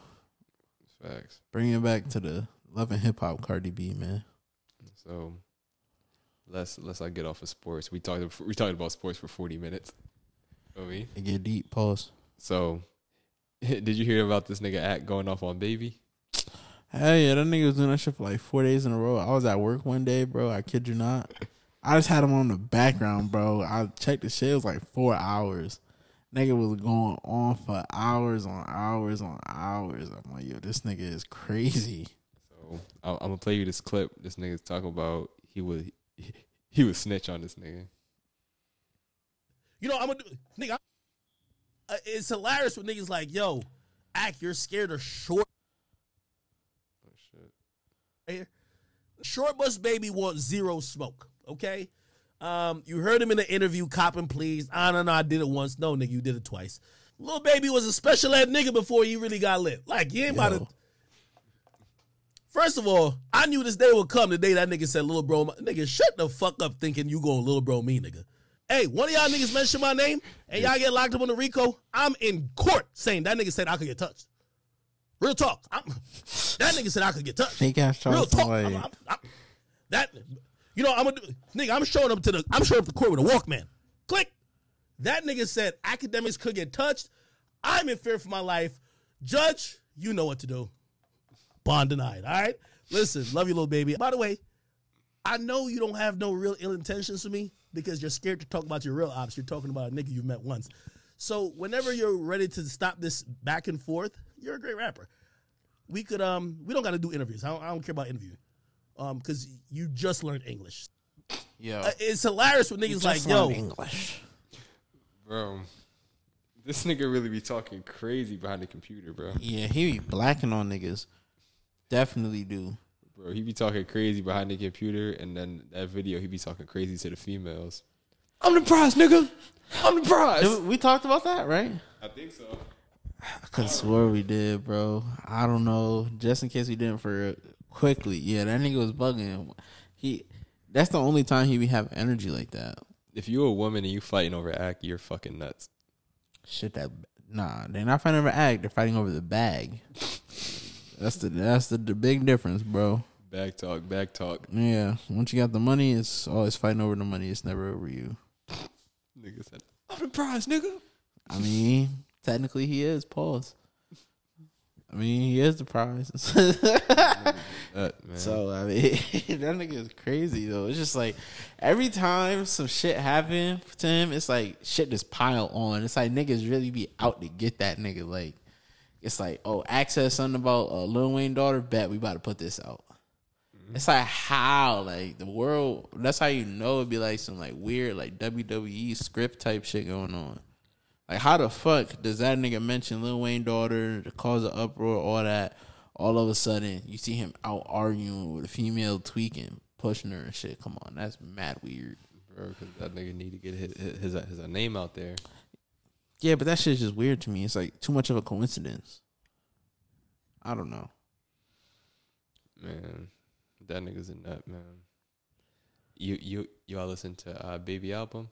Facts. Bring it back to the Love and Hip Hop Cardi B, man. So let's not get off of sports. We talked about sports for 40 minutes. You know what I mean? And get deep. Pause. So did you hear about this nigga Act going off on Baby? Hell yeah, that nigga was doing that shit for like 4 days in a row. I was at work one day, bro. I kid you not. I just had him on the background, bro. I checked the shit. It was like 4 hours. Nigga was going on for hours on hours on hours. I'm like, yo, this nigga is crazy. So I'm gonna play you this clip. This nigga's talking about he would snitch on this nigga. You know, I'm gonna do, nigga. It's hilarious when niggas like, yo, Act, you're scared of Short. Oh shit. Right here. Short Bus Baby wants zero smoke. Okay. You heard him in the interview, copping please. I don't know, I did it once. No, nigga, you did it twice. Lil Baby was a special ed nigga before he really got lit. Like, you ain't about to. First of all, I knew this day would come, the day that nigga said, Lil Bro, nigga, shut the fuck up thinking you go Lil Bro me, nigga. Hey, one of y'all niggas mentioned my name and y'all get locked up on the RICO. I'm in court saying that nigga said I could get touched. Real talk. That nigga said I could get touched. Real talk. That. You know, I'm gonna do, nigga, I'm showing up to court with a Walkman. Click. That nigga said academics could get touched. I'm in fear for my life. Judge, you know what to do. Bond denied. All right. Listen, love you, Lil Baby. By the way, I know you don't have no real ill intentions for me because you're scared to talk about your real ops. You're talking about a nigga you've met once. So whenever you're ready to stop this back and forth, you're a great rapper. We could we don't gotta do interviews. I don't care about interviewing. Because you just learned English. Yeah. It's hilarious when niggas like, yo. English. Bro, this nigga really be talking crazy behind the computer, bro. Yeah, he be blacking on niggas. Definitely do. Bro, he be talking crazy behind the computer, and then that video, he be talking crazy to the females. I'm the prize, nigga. I'm the prize. We talked about that, right? I think so. I could have swear we did, bro. I don't know. Just in case we didn't for quickly, yeah, that nigga was bugging. That's the only time he be having energy like that. If you a woman and you fighting over Act, you're fucking nuts. Shit, they're not fighting over Act. They're fighting over the bag. That's the big difference, bro. Bag talk. Yeah, once you got the money, it's always fighting over the money. It's never over you. Nigga said, "I'm the prize, nigga." I mean, technically, he is. Pause. I mean, he is the prize. So, I mean, that nigga is crazy, though. It's just like every time some shit happens to him, it's like shit just pile on. It's like niggas really be out to get that nigga. Like, it's like, oh, Act said something about Lil Wayne's daughter. Bet we about to put this out. Mm-hmm. It's like how, like, the world, that's how you know it'd be like some, like, weird, like, WWE script type shit going on. Like, how the fuck does that nigga mention Lil Wayne's daughter, cause an uproar, all that? All of a sudden, you see him out arguing with a female, tweaking, pushing her and shit. Come on, that's mad weird. Bro, because that nigga need to get his name out there. Yeah, but that shit's just weird to me. It's, like, too much of a coincidence. I don't know. Man, that nigga's a nut, man. You all listen to Baby album?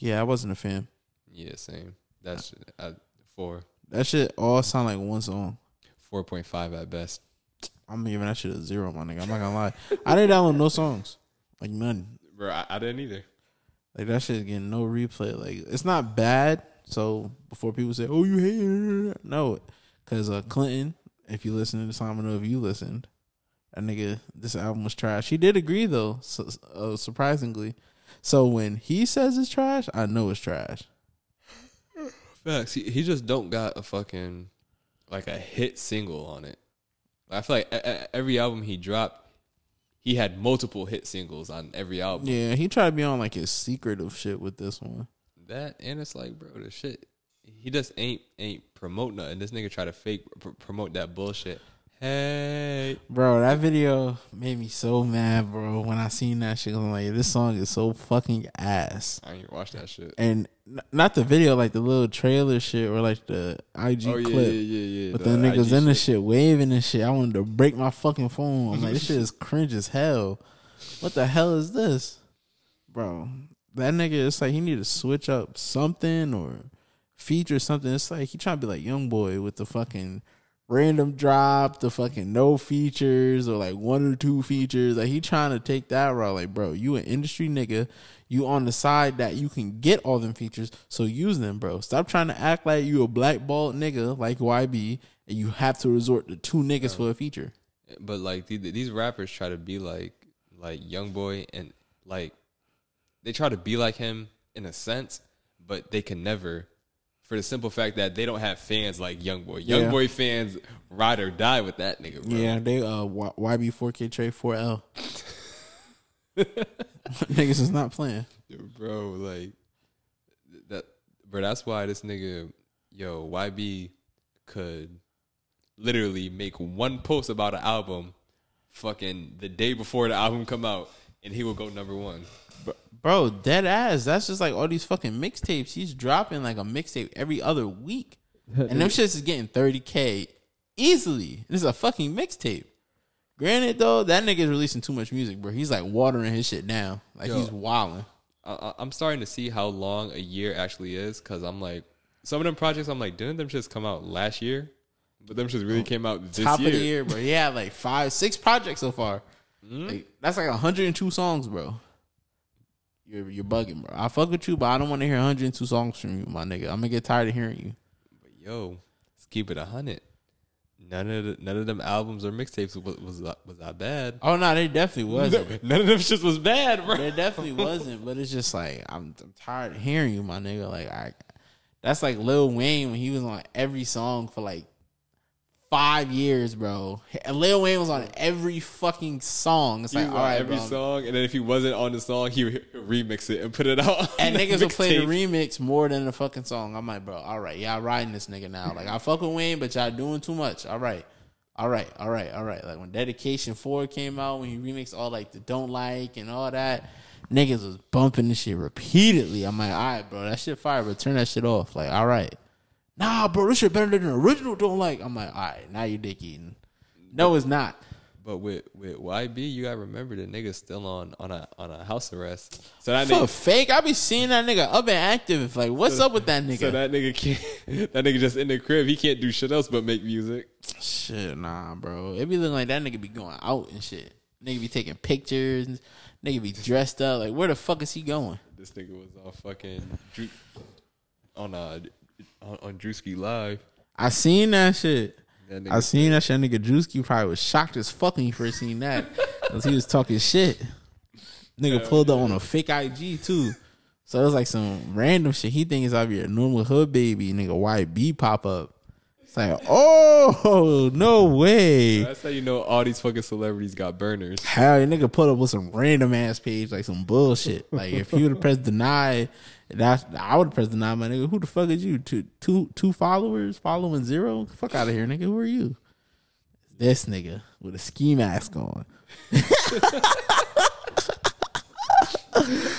Yeah, I wasn't a fan. Yeah, same. That's four. That shit all sound like one song. 4.5 at best. I'm giving that shit a 0, my nigga. I'm not gonna lie. I didn't download no songs, like none. Bro, I didn't either. Like that shit getting no replay. Like it's not bad. So before people say, "Oh, you hate it," no, because Clinton, if you listen to this, I don't know if you listened. That nigga, this album was trash. He did agree though, surprisingly. So when he says it's trash, I know it's trash. Facts. He just don't got a fucking, like, a hit single on it. I feel like every album he dropped, he had multiple hit singles on every album. Yeah, he tried to be on, like, his secretive shit with this one. That, and it's like, bro, the shit, he just ain't promote nothing. This nigga try to fake promote that bullshit. Hey. Bro, that video made me so mad, bro. When I seen that shit, I'm like, this song is so fucking ass. I ain't watch that shit. And not the video, like the little trailer shit or like the IG clip. Yeah. But the niggas IG in the shit waving and shit. I wanted to break my fucking phone. I'm like, this shit is cringe as hell. What the hell is this? Bro, that nigga, it's like he need to switch up something or feature something. It's like he trying to be like Youngboy with the fucking random drop, the fucking no features or like one or two features. Like he trying to take that route. Like, bro, you an industry nigga. You on the side that you can get all them features, so use them, bro. Stop trying to act like you a blackballed nigga like YB and you have to resort to two niggas for a feature. But like these rappers try to be like Youngboy, and like they try to be like him in a sense, but they can never, for the simple fact that they don't have fans like Youngboy. Youngboy fans ride or die with that nigga, bro. Yeah, they YB4K Trey 4L. Niggas is not playing. Bro, like that, bro, that's why this nigga, yo, YB could literally make one post about an album fucking the day before the album come out and he will go number one. Bro, dead ass. That's just like all these fucking mixtapes. He's dropping like a mixtape every other week. And them shits is getting 30K easily. This is a fucking mixtape. Granted, though, that nigga's releasing too much music, bro. He's like watering his shit down. Like, yo, he's wilding. I'm starting to see how long a year actually is, because I'm like, some of them projects, I'm like, didn't them shits come out last year? But them shits really came out this year. Top of the year, bro. Yeah, like 5-6 projects so far. Mm-hmm. Like, that's like 102 songs, bro. You're bugging, bro. I fuck with you, but I don't want to hear 102 songs from you, my nigga. I'm gonna get tired of hearing you. But yo, let's keep it 100. None of them albums or mixtapes was that bad. Oh no, they definitely wasn't. None of them shit was bad, bro. They definitely wasn't. But it's just like I'm tired of hearing you, my nigga. Like that's like Lil Wayne when he was on every song for like 5 years, bro. And Lil Wayne was on every fucking song. It's like, all right, every song. And then if he wasn't on the song, he would remix it and put it out. And niggas would play the remix more than the fucking song. I'm like, bro, all right, y'all riding this nigga now. Like, I fuck with Wayne, but y'all doing too much. All right. Like, when Dedication 4 came out, when he remixed all, like, the Don't Like and all that, niggas was bumping this shit repeatedly. I'm like, all right, bro, that shit fire, but turn that shit off. Like, all right. Nah, bro, this shit better than the original Don't Like. I'm like, all right, now you dick eating. No, it's not. But with YB, you gotta remember the nigga's still on a house arrest. So that nigga fake. I be seeing that nigga up and active. It's like, what's up with that nigga? So that nigga can't. That nigga just in the crib. He can't do shit else but make music. Shit, nah, bro. It be looking like that nigga be going out and shit. Nigga be taking pictures. Nigga be dressed up. Like, where the fuck is he going? This nigga was all fucking on Drewski Live. I seen that shit. That nigga Drewski probably was shocked as fuck when he first seen that, because he was talking shit. Nigga pulled up on a fake IG too. So it was like some random shit. He thinks I'll be a normal hood baby. Nigga YB pop up. It's like, oh, no way. Yo, that's how you know all these fucking celebrities got burners. Hell, your nigga pulled up with some random ass page, like some bullshit. Like, if you would have pressed deny, I would have pressed deny, my nigga. Who the fuck is you? Two followers following zero? Fuck out of here, nigga. Who are you? This nigga with a ski mask on.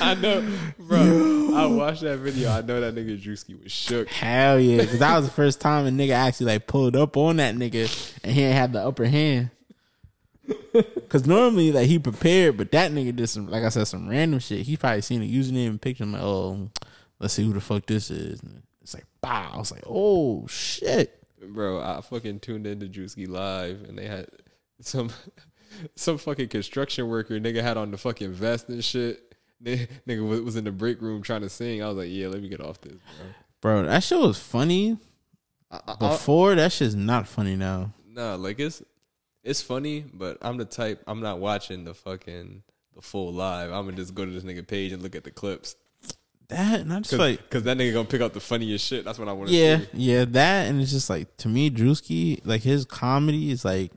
I know, bro. Yo, I watched that video. I know that nigga Drewski was shook. Hell yeah, because that was the first time a nigga actually like pulled up on that nigga and he ain't had the upper hand. Because normally like he prepared, but that nigga did some, like I said, some random shit. He probably seen a username and picture. I'm like, oh, let's see who the fuck this is. And it's like, bow. I was like, oh shit, bro. I fucking tuned into Drewski Live and they had some fucking construction worker nigga had on the fucking vest and shit. Nigga was in the break room trying to sing. I was like, yeah, let me get off this, bro. That shit was funny before. That shit's not funny now. Nah, like it's funny, but I'm the type, I'm not watching the full live. I'm gonna just go to this nigga page and look at the clips. That, and I just like, cause that nigga gonna pick out the funniest shit. That's what I want to see. Yeah, that. And it's just like, to me, Drewski, like his comedy is like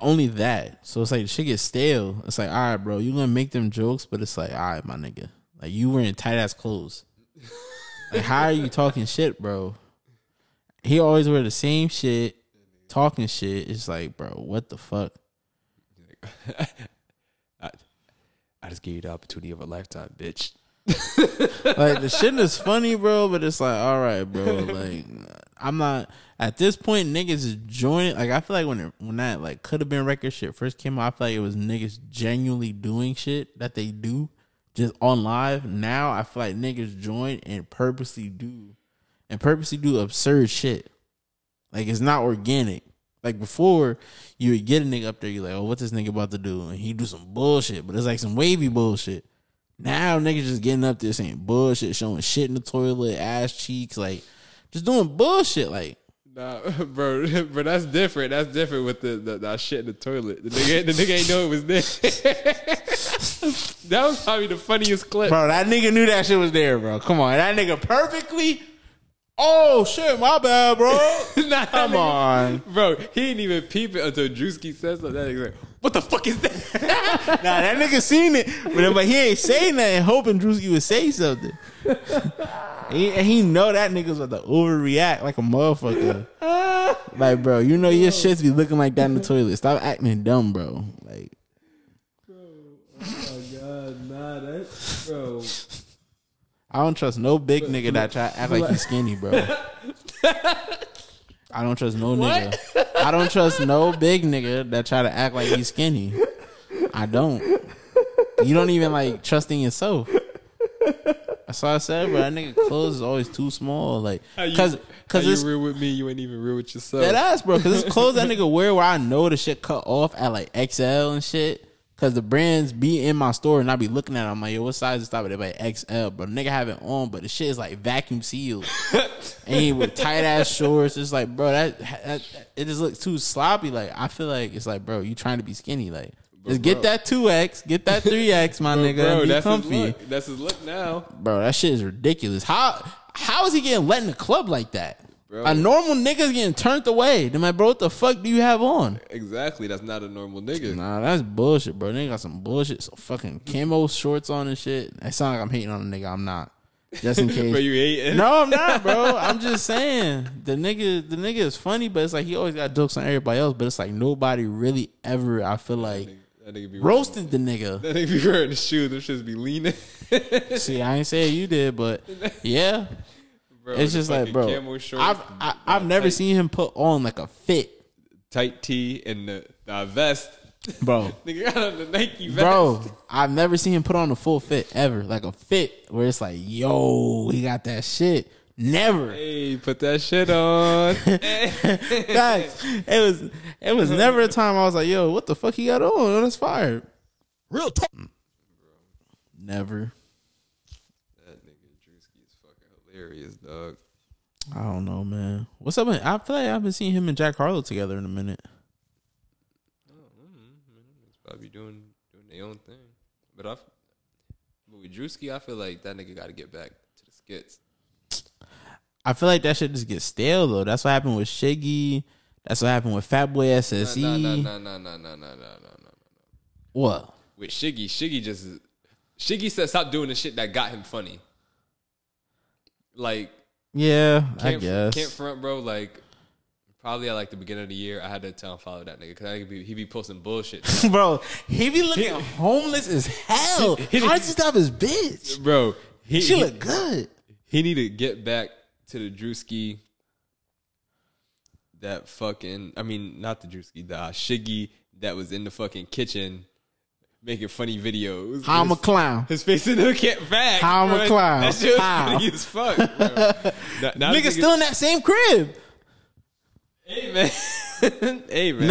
only that. So it's like shit gets stale. It's like, all right, bro, you gonna make them jokes, but it's like, all right, my nigga, like you wearing tight ass clothes. Like, how are you talking shit, bro? He always wear the same shit, talking shit. It's like, bro, what the fuck? I just gave you the opportunity of a lifetime, bitch. Like, the shit is funny, bro, but it's like, all right, bro. Like, I'm not at this point. Niggas is joining. Like, I feel like when that like could have been record shit first came out, I feel like it was niggas genuinely doing shit that they do just on live. Now I feel like niggas join and purposely do absurd shit. Like, it's not organic. Like, before, you would get a nigga up there, you're like, oh, what's this nigga about to do? And he do some bullshit, but it's like some wavy bullshit. Now niggas just getting up there saying bullshit, showing shit in the toilet, ass cheeks, like just doing bullshit. Like, nah, bro, but that's different. That's different with the shit in the toilet. The nigga ain't know it was there. That was probably the funniest clip, bro. That nigga knew that shit was there, bro. Come on, that nigga perfectly. Oh shit, my bad, bro. Nah, come on, bro. He didn't even peep it until Drewski says something. That nigga's like, what the fuck is that? Nah, that nigga seen it, but he ain't saying nothing, hoping Drewski would say something. He know that nigga's about to overreact like a motherfucker. Like, bro, you know your shits be looking like that in the toilet. Stop acting dumb, bro. Like, bro, oh my god, nah, that's, bro. I don't trust no big nigga that try to act like he's skinny, bro. I don't trust no nigga. I don't trust no big nigga that try to act like he's skinny. I don't. You don't even like trusting yourself. That's why I said, bro, that nigga clothes is always too small. Like, cause you real with me, you ain't even real with yourself. That ass, bro. Cause it's clothes that nigga wear where I know the shit cut off at like XL and shit. Cause the brands be in my store and I be looking at them. I'm like, yo, what size is that? They're like XL, bro. Nigga have it on, but the shit is like vacuum sealed. And he with tight ass shorts. It's like, bro, that it just looks too sloppy. Like, I feel like it's like, bro, you trying to be skinny. Like, just get that 2X, get that 3X, my nigga. Bro, that's comfy. His look. That's his look now, bro. That shit is ridiculous. How is he getting let in the club like that? Bro. A normal nigga's getting turned away. Then my bro, what the fuck do you have on? Exactly, that's not a normal nigga. Nah, that's bullshit, bro. Nigga got some bullshit, so fucking camo shorts on and shit. It sound like I'm hating on a nigga. I'm not. Just in case. Bro, you hating? No, I'm not, bro. I'm just saying the nigga is funny, but it's like he always got jokes on everybody else. But it's like nobody really ever. I feel like that nigga be roasted the nigga. That nigga be wearing the shoes. Them shits be leaning. See, I ain't saying you did, but yeah. Bro, it's just like, bro, I've never seen him put on like a fit tight tee and the vest, bro. Nigga got on the Nike vest, bro. I've never seen him put on a full fit ever, like a fit where it's like, yo, he got that shit. Never. Hey, put that shit on. Guys, it was never a time I was like, yo, what the fuck he got on? That's fire. Real talk. Never. Is, dog. I don't know, man. What's up? I feel like I haven't seen him and Jack Harlow together in a minute. Oh, it's probably doing their own thing. But with Drewski, I feel like that nigga got to get back to the skits. I feel like that shit just gets stale though. That's what happened with Shiggy. That's what happened with Fatboy SSE. No. What? With Shiggy said stop doing the shit that got him funny. Like, yeah, I guess can't front, bro. Like, probably at like the beginning of the year, I had to tell him follow that nigga because he be posting bullshit, bro. He be looking homeless as hell. How did you stop his bitch, bro? She look good. He need to get back to the Drewski. That fucking, I mean, not the Drewski, the Shiggy that was in the fucking kitchen. Making funny videos. How I'm a clown. His face in the cat back. How I'm a clown. That shit was funny as fuck, bro. Nigga still in that same crib. Hey, man.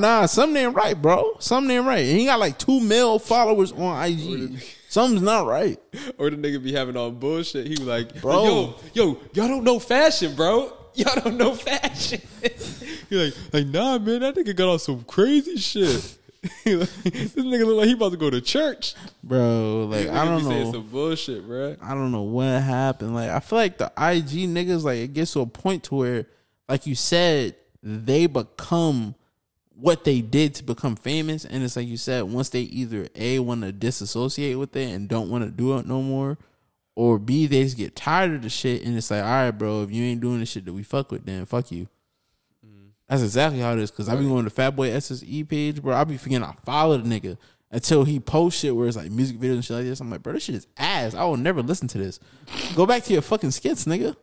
Nah. Something ain't right, bro. Something ain't right. And he got like 2 million followers on IG. Something's not right. Or the nigga be having all bullshit. He be like, bro, yo, y'all don't know fashion, bro. Y'all don't know fashion. He like, nah, man, that nigga got on some crazy shit. This nigga look like he about to go to church, bro. Like, I don't know, some bullshit, bro. I don't know what happened. Like, I feel like the IG niggas, like, it gets to a point to where, like you said, they become what they did to become famous, and it's like you said, once they either A, want to disassociate with it and don't want to do it no more, or B, they just get tired of the shit, and it's like, alright, bro, if you ain't doing the shit that we fuck with, then fuck you. That's exactly how it is. Cause I be going to the Fatboy SSE page, bro. I be forgetting I follow the nigga until he posts shit where it's like music videos and shit like this. I'm like, bro, this shit is ass. I will never listen to this. Go back to your fucking skits, nigga.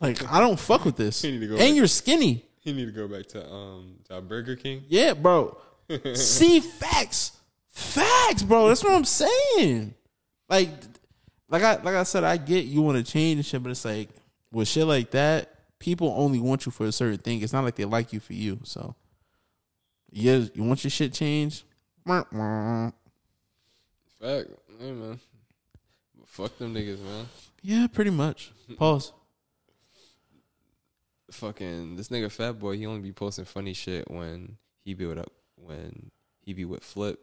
Like, I don't fuck with this. And you're skinny. You need to go back to Burger King. Yeah, bro. See, facts, bro. That's what I'm saying. Like I said, I get you want to change and shit, but it's like with shit like that, people only want you for a certain thing. It's not like they like you for you. So, yeah, you want your shit changed? Fact, hey, man. Fuck them niggas, man. Yeah, pretty much. Pause. Fucking this nigga Fatboy, he only be posting funny shit when he build up, when he be with Flip.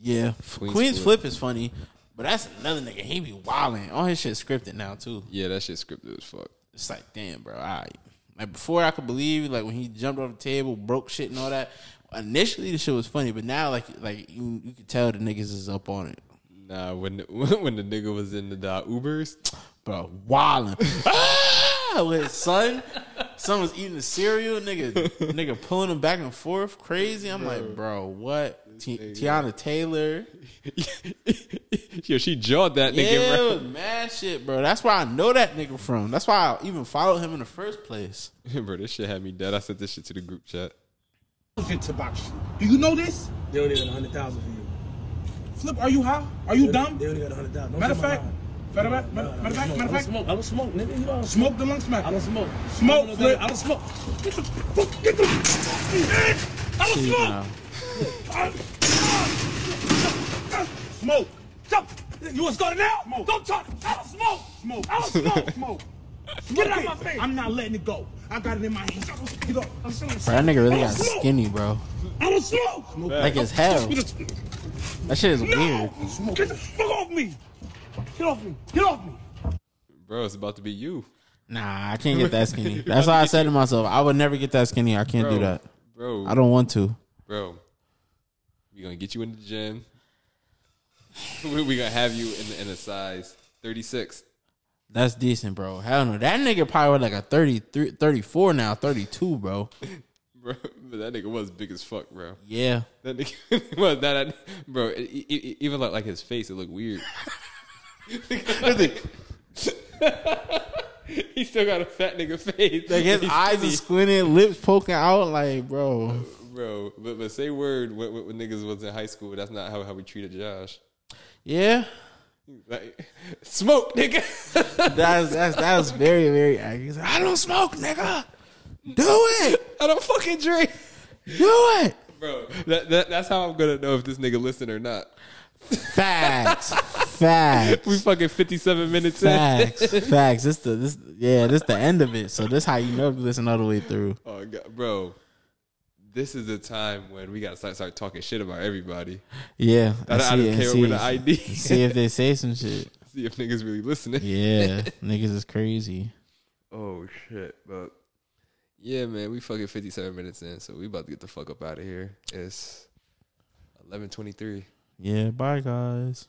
Yeah, Queen's Flip is funny, but that's another nigga. He be wilding. All his shit scripted now too. Yeah, that shit scripted as fuck. It's like, damn, bro. All right. Like before, I could believe like when he jumped off the table, broke shit and all that. Initially, the shit was funny, but now like you could tell the niggas is up on it. Nah, when the nigga was in the Ubers, bro, wilding. With his son. Son was eating the cereal. Nigga pulling him back and forth. Crazy. I'm like, bro, what? Tiana Taylor. Yo, she jawed that nigga, bro. Yeah, it was mad shit, bro. That's where I know that nigga from. That's why I even followed him in the first place. Bro, this shit had me dead. I sent this shit to the group chat. Do you know this? They only got 100,000 for you. Flip, are you high? Are you dumb? They only got 100,000. Matter of fact, Matter of fact, I don't smoke, nigga. You don't smoke the lung smack. I don't smoke. Smoke, Flip. I don't smoke. Get the I don't smoke. Smoke. Stop. You want to start it now? Smoke. Don't talk. I don't smoke. Smoke. I don't smoke. Smoke. Get it out of my face. I'm not letting it go. I got it in my hands. Bro, that nigga really got skinny, bro. I don't smoke. Like his hell. That shit is weird. Get the fuck off me. Get off me! Get off me! Bro, it's about to be you. Nah, I can't get that skinny. That's why I said to myself, I would never get that skinny. I can't do that. Bro, I don't want to. Bro, we're going to get you in the gym. We're going to have you in a size 36. That's decent, bro. Hell no. That nigga probably was like a 33, 34 now, 32, bro. Bro, that nigga was big as fuck, bro. Yeah. That nigga was that. Bro, even like his face, it looked weird. He still got a fat nigga face. Like his eyes are squinting, lips poking out. Like, bro. But say word when niggas was in high school. That's not how we treated Josh. Yeah. Like, smoke, nigga. That was very, very accurate. He's like, I don't smoke, nigga. Do it. I don't fucking drink. Do it, bro. That's how I'm gonna know if this nigga listen or not. Facts. We fucking 57 minutes in. Facts. This the end of it. So this how you know if you listen all the way through. Oh God, bro, this is the time when we gotta start talking shit about everybody. Yeah, I don't care with the ID. See if they say some shit. See if niggas really listening. Yeah, niggas is crazy. Oh shit, but yeah, man, we fucking 57 minutes in, so we about to get the fuck up out of here. It's 11:23. Yeah, bye guys.